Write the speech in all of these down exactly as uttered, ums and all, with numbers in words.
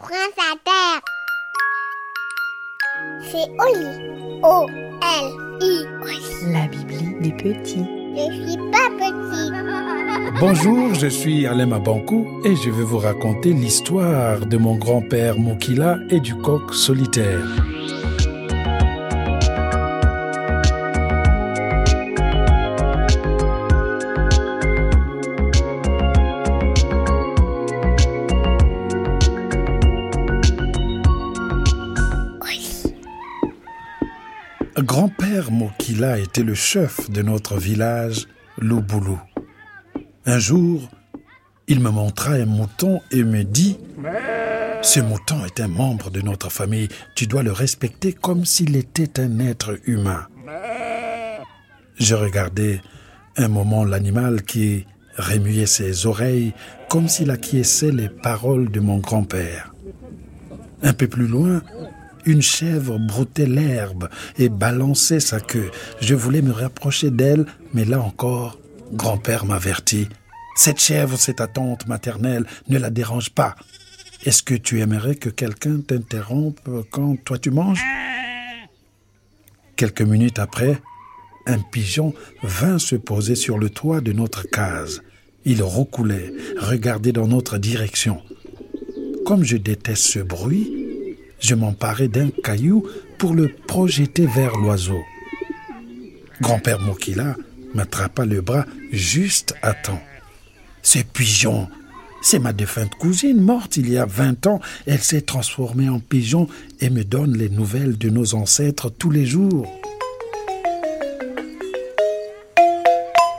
France Inter. C'est Oli. O L I. La Bibli des petits. Je suis pas petit. Bonjour, je suis Alain Mabanckou et je vais vous raconter l'histoire de mon grand-père Mokila et du coq solitaire. Grand-père Mokila était le chef de notre village, Louboulou. Un jour, il me montra un mouton et me dit « Ce mouton est un membre de notre famille, tu dois le respecter comme s'il était un être humain. » Je regardais un moment l'animal qui remuait ses oreilles comme s'il acquiesçait les paroles de mon grand-père. Un peu plus loin, une chèvre broutait l'herbe et balançait sa queue. Je voulais me rapprocher d'elle, mais là encore, grand-père m'avertit. « Cette chèvre, c'est ta tante maternelle, ne la dérange pas. Est-ce que tu aimerais que quelqu'un t'interrompe quand toi tu manges ?» Quelques minutes après, un pigeon vint se poser sur le toit de notre case. Il roucoulait, regardait dans notre direction. Comme je déteste ce bruit, je m'emparai d'un caillou pour le projeter vers l'oiseau. Grand-père Mokila m'attrapa le bras juste à temps. « Ce pigeon, c'est ma défunte cousine morte il y a vingt ans. Elle s'est transformée en pigeon et me donne les nouvelles de nos ancêtres tous les jours. »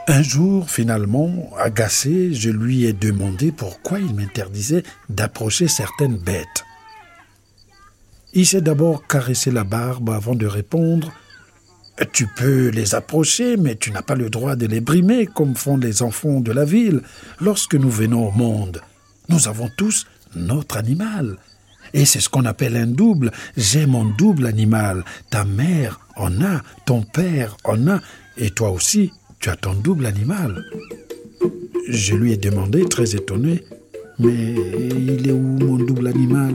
Un jour, finalement, agacé, je lui ai demandé pourquoi il m'interdisait d'approcher certaines bêtes. Il s'est d'abord caressé la barbe avant de répondre « Tu peux les approcher, mais tu n'as pas le droit de les brimer comme font les enfants de la ville. Lorsque nous venons au monde, nous avons tous notre animal. Et c'est ce qu'on appelle un double. J'ai mon double animal. Ta mère en a, ton père en a, et toi aussi, tu as ton double animal. » Je lui ai demandé, très étonné, « Mais il est où mon double animal ?»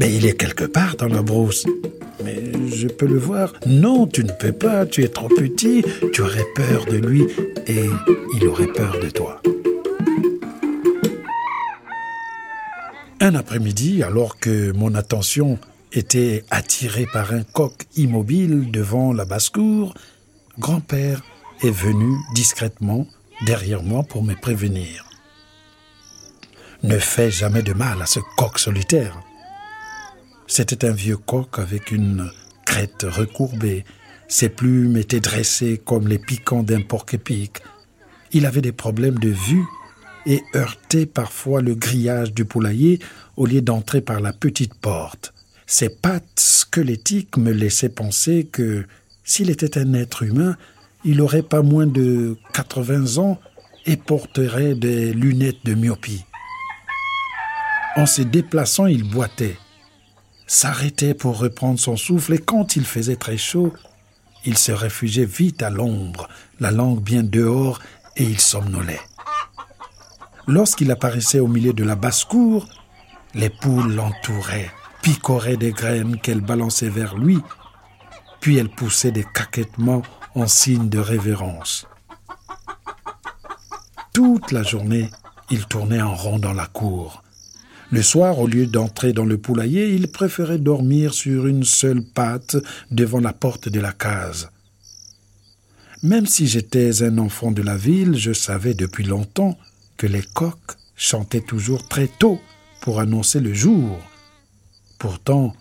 Mais il est quelque part dans la brousse. Mais je peux le voir. Non, tu ne peux pas, tu es trop petit, tu aurais peur de lui et il aurait peur de toi. Un après-midi, alors que mon attention était attirée par un coq immobile devant la basse-cour, grand-père est venu discrètement derrière moi pour me prévenir. Ne fais jamais de mal à ce coq solitaire. C'était un vieux coq avec une crête recourbée. Ses plumes étaient dressées comme les piquants d'un porc-épic. Il avait des problèmes de vue et heurtait parfois le grillage du poulailler au lieu d'entrer par la petite porte. Ses pattes squelettiques me laissaient penser que, s'il était un être humain, il aurait pas moins de quatre-vingts ans et porterait des lunettes de myopie. En se déplaçant, il boitait. S'arrêtait pour reprendre son souffle et quand il faisait très chaud, il se réfugiait vite à l'ombre, la langue bien dehors et il somnolait. Lorsqu'il apparaissait au milieu de la basse-cour, les poules l'entouraient, picoraient des graines qu'elles balançaient vers lui, puis elles poussaient des caquettements en signe de révérence. Toute la journée, il tournait en rond dans la cour. Le soir, au lieu d'entrer dans le poulailler, il préférait dormir sur une seule patte devant la porte de la case. Même si j'étais un enfant de la ville, je savais depuis longtemps que les coqs chantaient toujours très tôt pour annoncer le jour. Pourtant,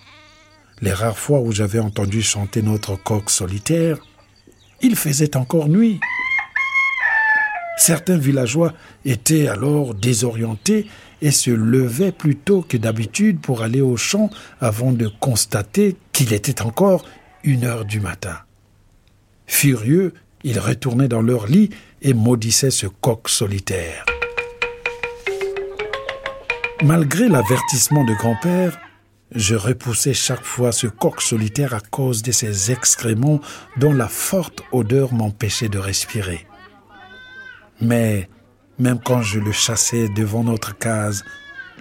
les rares fois où j'avais entendu chanter notre coq solitaire, il faisait encore nuit. Certains villageois étaient alors désorientés et se levaient plus tôt que d'habitude pour aller au champ avant de constater qu'il était encore une heure du matin. Furieux, ils retournaient dans leur lit et maudissaient ce coq solitaire. Malgré l'avertissement de grand-père, je repoussais chaque fois ce coq solitaire à cause de ses excréments dont la forte odeur m'empêchait de respirer. Mais même quand je le chassais devant notre case,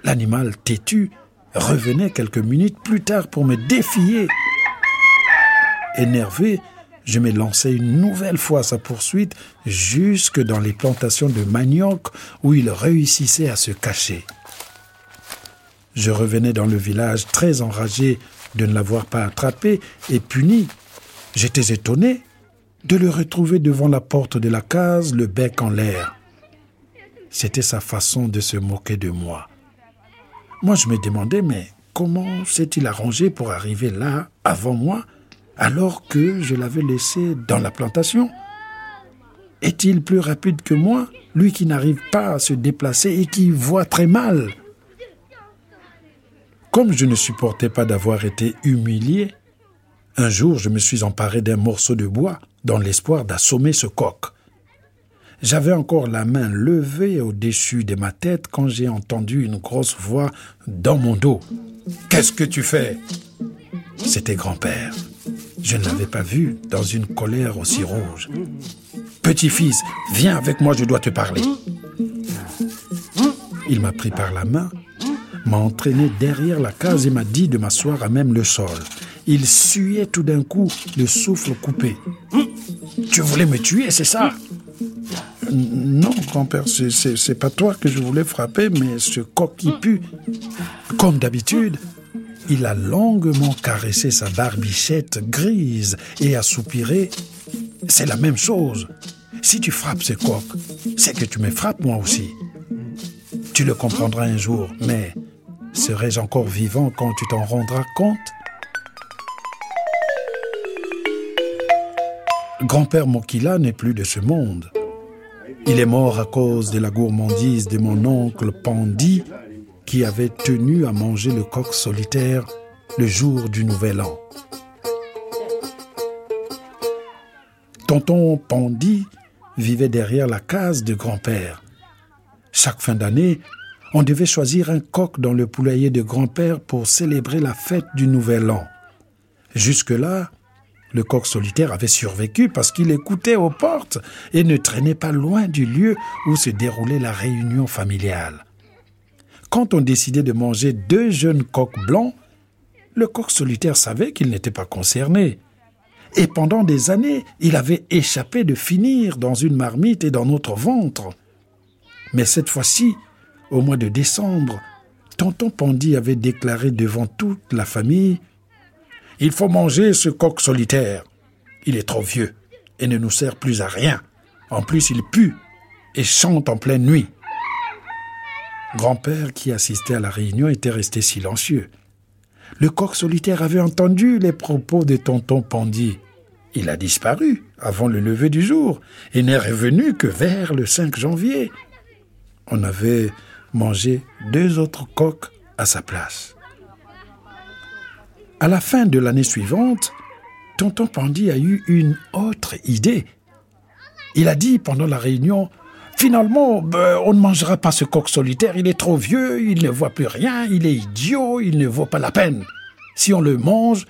l'animal têtu revenait quelques minutes plus tard pour me défier. Énervé, je me lançais une nouvelle fois à sa poursuite jusque dans les plantations de manioc où il réussissait à se cacher. Je revenais dans le village très enragé de ne l'avoir pas attrapé et puni. J'étais étonné de le retrouver devant la porte de la case, le bec en l'air. C'était sa façon de se moquer de moi. Moi, je me demandais, mais comment s'est-il arrangé pour arriver là, avant moi, alors que je l'avais laissé dans la plantation? Est-il plus rapide que moi, lui qui n'arrive pas à se déplacer et qui voit très mal? Comme je ne supportais pas d'avoir été humilié, un jour je me suis emparé d'un morceau de bois dans l'espoir d'assommer ce coq. J'avais encore la main levée au-dessus de ma tête quand j'ai entendu une grosse voix dans mon dos. « Qu'est-ce que tu fais ?» C'était grand-père. Je ne l'avais pas vu dans une colère aussi rouge. « Petit-fils, viens avec moi, je dois te parler. » Il m'a pris par la main, m'a entraîné derrière la case et m'a dit de m'asseoir à même le sol. Il suait tout d'un coup, le souffle coupé. « Tu voulais me tuer, c'est ça ?» « Non, grand-père, c'est, c'est, c'est pas toi que je voulais frapper, mais ce coq qui pue. » Comme d'habitude, il a longuement caressé sa barbichette grise et a soupiré. « C'est la même chose. Si tu frappes ce coq, c'est que tu me frappes moi aussi. Tu le comprendras un jour, mais serais-je encore vivant quand tu t'en rendras compte ?» Grand-père Mokila n'est plus de ce monde. Il est mort à cause de la gourmandise de mon oncle Pandi qui avait tenu à manger le coq solitaire le jour du Nouvel An. Tonton Pandi vivait derrière la case de grand-père. Chaque fin d'année, on devait choisir un coq dans le poulailler de grand-père pour célébrer la fête du Nouvel An. Jusque-là, le coq solitaire avait survécu parce qu'il écoutait aux portes et ne traînait pas loin du lieu où se déroulait la réunion familiale. Quand on décidait de manger deux jeunes coqs blancs, le coq solitaire savait qu'il n'était pas concerné. Et pendant des années, il avait échappé de finir dans une marmite et dans notre ventre. Mais cette fois-ci, au mois de décembre, tonton Pandi avait déclaré devant toute la famille: « Il faut manger ce coq solitaire. Il est trop vieux et ne nous sert plus à rien. En plus, il pue et chante en pleine nuit. » Grand-père, qui assistait à la réunion, était resté silencieux. Le coq solitaire avait entendu les propos de tonton Pandi. Il a disparu avant le lever du jour et n'est revenu que vers le cinq janvier. On avait mangé deux autres coqs à sa place. À la fin de l'année suivante, tonton Pandi a eu une autre idée. Il a dit pendant la réunion: « Finalement, ben, on ne mangera pas ce coq solitaire, il est trop vieux, il ne voit plus rien, il est idiot, il ne vaut pas la peine. Si on le mange,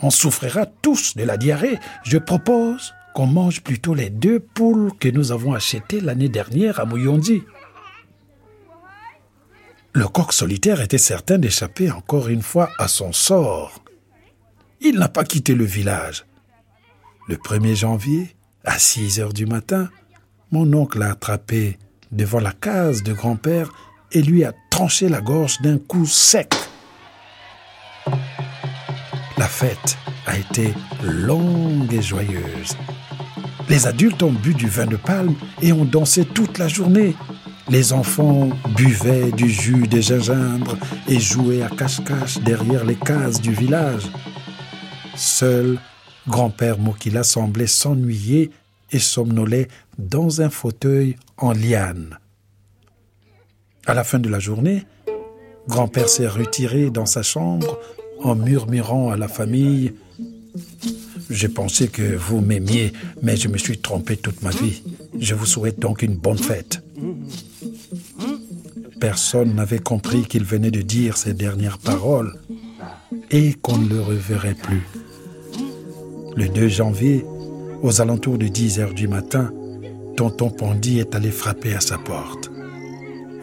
on souffrira tous de la diarrhée. Je propose qu'on mange plutôt les deux poules que nous avons achetées l'année dernière à Mouyondi. » Le coq solitaire était certain d'échapper encore une fois à son sort. Il n'a pas quitté le village. Le premier janvier, à six heures du matin, mon oncle l'a attrapé devant la case de grand-père et lui a tranché la gorge d'un coup sec. La fête a été longue et joyeuse. Les adultes ont bu du vin de palme et ont dansé toute la journée. Les enfants buvaient du jus de gingembre et jouaient à cache-cache derrière les cases du village. Seul, grand-père Mokila semblait s'ennuyer et somnolait dans un fauteuil en liane. À la fin de la journée, grand-père s'est retiré dans sa chambre en murmurant à la famille: « J'ai pensé que vous m'aimiez, mais je me suis trompé toute ma vie. Je vous souhaite donc une bonne fête. » Personne n'avait compris qu'il venait de dire ces dernières paroles et qu'on ne le reverrait plus. Le deux janvier, aux alentours de dix heures du matin, tonton Pandi est allé frapper à sa porte.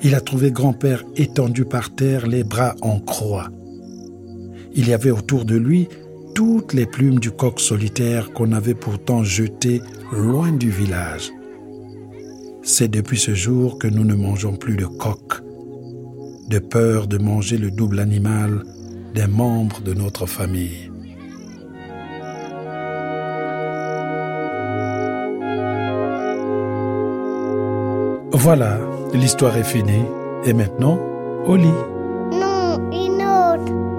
Il a trouvé grand-père étendu par terre, les bras en croix. Il y avait autour de lui toutes les plumes du coq solitaire qu'on avait pourtant jetées loin du village. C'est depuis ce jour que nous ne mangeons plus de coq, de peur de manger le double animal des membres de notre famille. Voilà, l'histoire est finie. Et maintenant, au lit. Non, une autre.